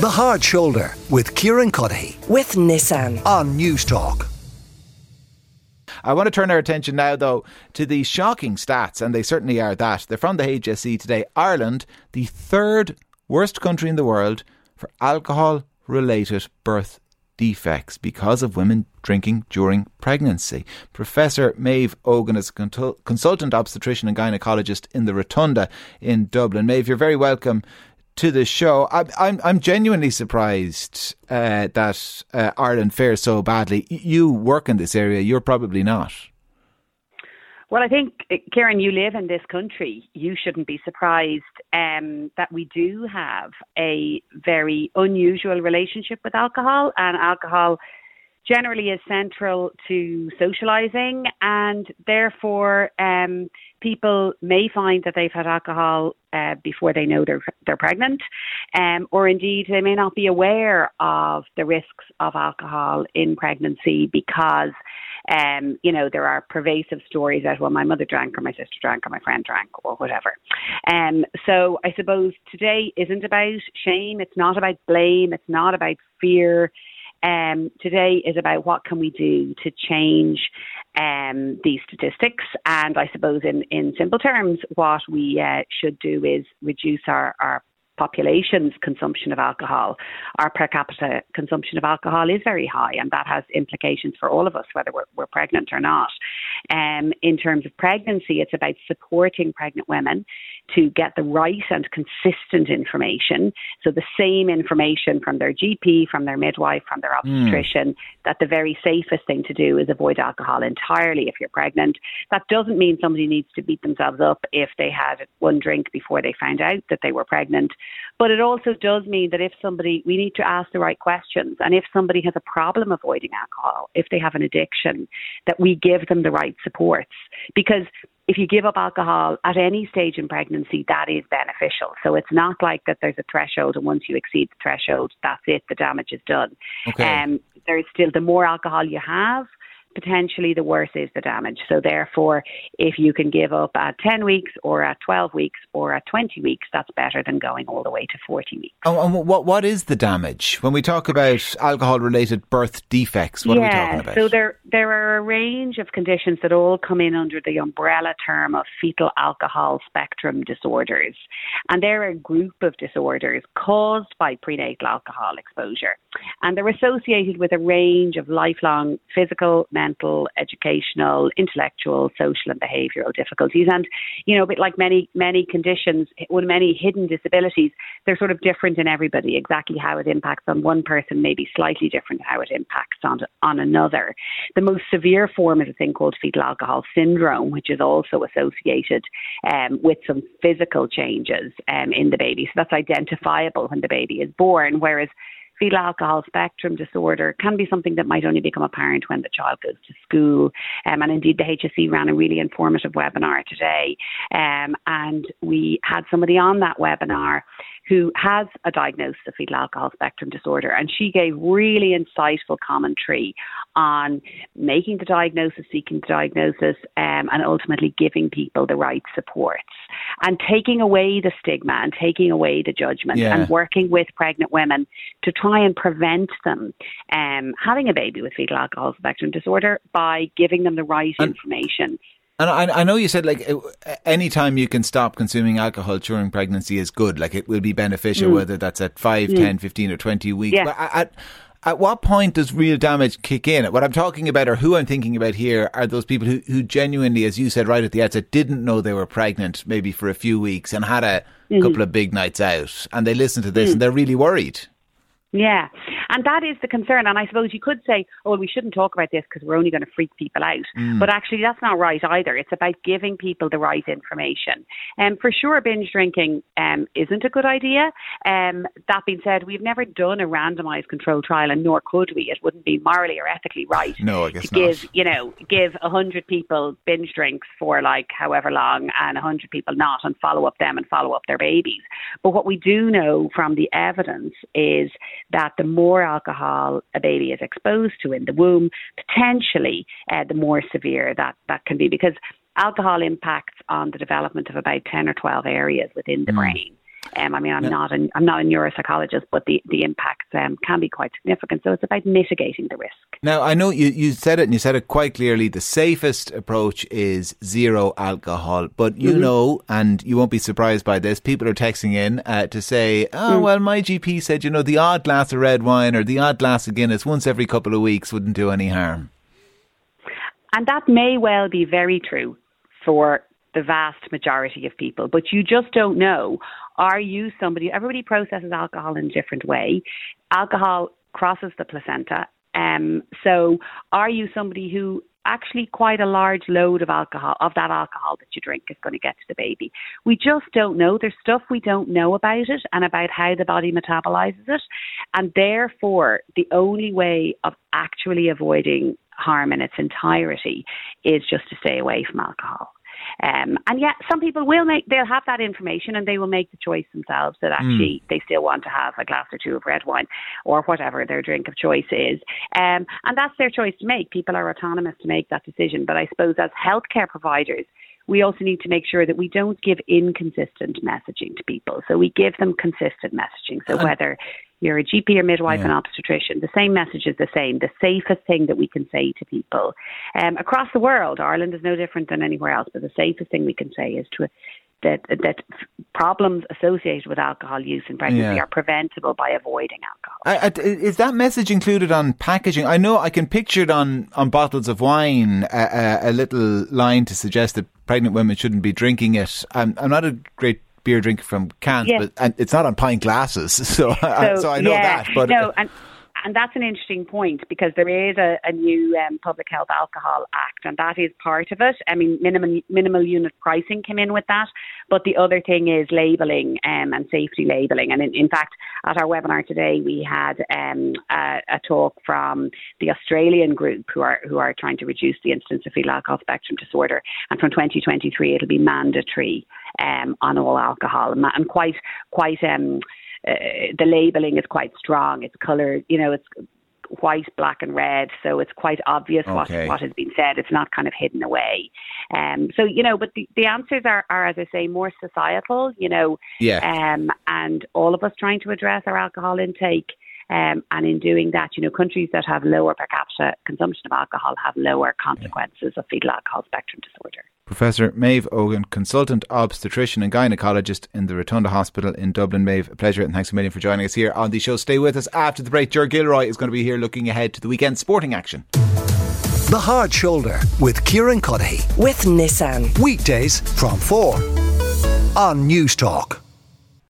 The Hard Shoulder with Kieran Cuddy. With Nissan. On Newstalk. I want to turn our attention now, though, to the shocking stats, and they certainly are that. They're from the HSE today. Ireland, the third worst country in the world for alcohol-related birth defects because of women drinking during pregnancy. Professor Maeve Eogan is a consultant obstetrician and gynaecologist in the Rotunda in Dublin. Maeve, you're very welcome to the show. I'm genuinely surprised that Ireland fares so badly. You work in this area. You're probably not. Well, I think, Kieran, you live in this country. You shouldn't be surprised that we do have a very unusual relationship with alcohol, and alcohol generally is central to socialising, and therefore people may find that they've had alcohol before they know they're pregnant, or indeed they may not be aware of the risks of alcohol in pregnancy because there are pervasive stories that, well, my mother drank or my sister drank or my friend drank or whatever. So I suppose today isn't about shame. It's not about blame. It's not about fear. Today is about what can we do to change these statistics. And I suppose in simple terms, what we should do is reduce our population's consumption of alcohol. Our per capita consumption of alcohol is very high, and that has implications for all of us, whether we're pregnant or not. In terms of pregnancy, it's about supporting pregnant women to get the right and consistent information. So the same information from their GP, from their midwife, from their obstetrician, that the very safest thing to do is avoid alcohol entirely if you're pregnant. That doesn't mean somebody needs to beat themselves up if they had one drink before they found out that they were pregnant. But it also does mean that we need to ask the right questions. And if somebody has a problem avoiding alcohol, if they have an addiction, that we give them the right supports. Because if you give up alcohol at any stage in pregnancy, that is beneficial. So it's not like that there's a threshold, and once you exceed the threshold, that's it, the damage is done. Okay. There's still, the more alcohol you have, potentially the worse is the damage. So therefore, if you can give up at 10 weeks or at 12 weeks or at 20 weeks, that's better than going all the way to 40 weeks. And what is the damage? When we talk about alcohol-related birth defects, what are we talking about? So there are a range of conditions that all come in under the umbrella term of fetal alcohol spectrum disorders. And they're a group of disorders caused by prenatal alcohol exposure. And they're associated with a range of lifelong physical, mental, educational, intellectual, social and behavioural difficulties. And, a bit like many conditions, or many hidden disabilities, they're sort of different in everybody. Exactly how it impacts on one person may be slightly different how it impacts on another. The most severe form is a thing called fetal alcohol syndrome, which is also associated with some physical changes in the baby. So that's identifiable when the baby is born, whereas fetal alcohol spectrum disorder can be something that might only become apparent when the child goes to school. And indeed, the HSE ran a really informative webinar today. And we had somebody on that webinar who has a diagnosis of fetal alcohol spectrum disorder. And she gave really insightful commentary on making the diagnosis, seeking the diagnosis, and ultimately giving people the right supports and taking away the stigma and taking away the judgment and working with pregnant women to try and prevent them having a baby with fetal alcohol spectrum disorder by giving them the right information. And I know you said, any time you can stop consuming alcohol during pregnancy is good. It will be beneficial, whether that's at 5, 10, 15 or 20 weeks. Yeah. But at what point does real damage kick in? What I'm talking about, or who I'm thinking about here, are those people who genuinely, as you said right at the outset, didn't know they were pregnant maybe for a few weeks and had a couple of big nights out. And they listen to this and they're really worried. Yeah, and that is the concern. And I suppose you could say, oh, we shouldn't talk about this because we're only going to freak people out. But actually, that's not right either. It's about giving people the right information. And for sure, binge drinking isn't a good idea. That being said, we've never done a randomised controlled trial, and nor could we. It wouldn't be morally or ethically right give 100 people binge drinks for however long, and 100 people not, and follow up them and follow up their babies. But what we do know from the evidence is that the more alcohol a baby is exposed to in the womb, potentially the more severe that can be, because alcohol impacts on the development of about 10 or 12 areas within the brain. I'm not a neuropsychologist, but the impacts can be quite significant. So it's about mitigating the risk. Now, I know you said it, and you said it quite clearly. The safest approach is zero alcohol. But you know, and you won't be surprised by this, people are texting in to say, well, my GP said, you know, the odd glass of red wine or the odd glass of Guinness once every couple of weeks wouldn't do any harm. And that may well be very true for the vast majority of people, but you just don't know. Are you somebody? Everybody processes alcohol in a different way. Alcohol crosses the placenta. So are you somebody who actually quite a large load of alcohol, of that alcohol that you drink, is going to get to the baby? We just don't know. There's stuff we don't know about it and about how the body metabolizes it. And therefore, the only way of actually avoiding harm in its entirety is just to stay away from alcohol. And yet some people they'll have that information and they will make the choice themselves that actually they still want to have a glass or two of red wine or whatever their drink of choice is. And that's their choice to make. People are autonomous to make that decision. But I suppose as healthcare providers, we also need to make sure that we don't give inconsistent messaging to people. So we give them consistent messaging. So whether you're a GP or midwife and obstetrician, the same message is the same. The safest thing that we can say to people across the world, Ireland is no different than anywhere else, but the safest thing we can say is that problems associated with alcohol use in pregnancy are preventable by avoiding alcohol. Is that message included on packaging? I know I can picture it on bottles of wine, a little line to suggest that pregnant women shouldn't be drinking it. I'm not a great beer drinker from cans, but and it's not on pint glasses, so I know that. But no, and that's an interesting point, because there is a new Public Health Alcohol Act, and that is part of it. I mean, minimal unit pricing came in with that. But the other thing is labelling and safety labelling. And in fact, at our webinar today, we had a talk from the Australian group who are trying to reduce the incidence of fetal alcohol spectrum disorder. And from 2023, it'll be mandatory on all alcohol, and quite. The labelling is quite strong. It's coloured, you know, it's white, black and red. So it's quite obvious what has been said. It's not kind of hidden away. So, you know, but the answers are, as I say, more societal, you know, and all of us trying to address our alcohol intake. And in doing that, you know, countries that have lower per capita consumption of alcohol have lower consequences of fetal alcohol spectrum disorder. Professor Maeve Eogan, consultant obstetrician and gynaecologist in the Rotunda Hospital in Dublin. Maeve, a pleasure, and thanks a million for joining us here on the show. Stay with us after the break. Gerard Gilroy is going to be here looking ahead to the weekend's sporting action. The Hard Shoulder with Kieran Cuddy. With Nissan. Weekdays from 4 on Newstalk.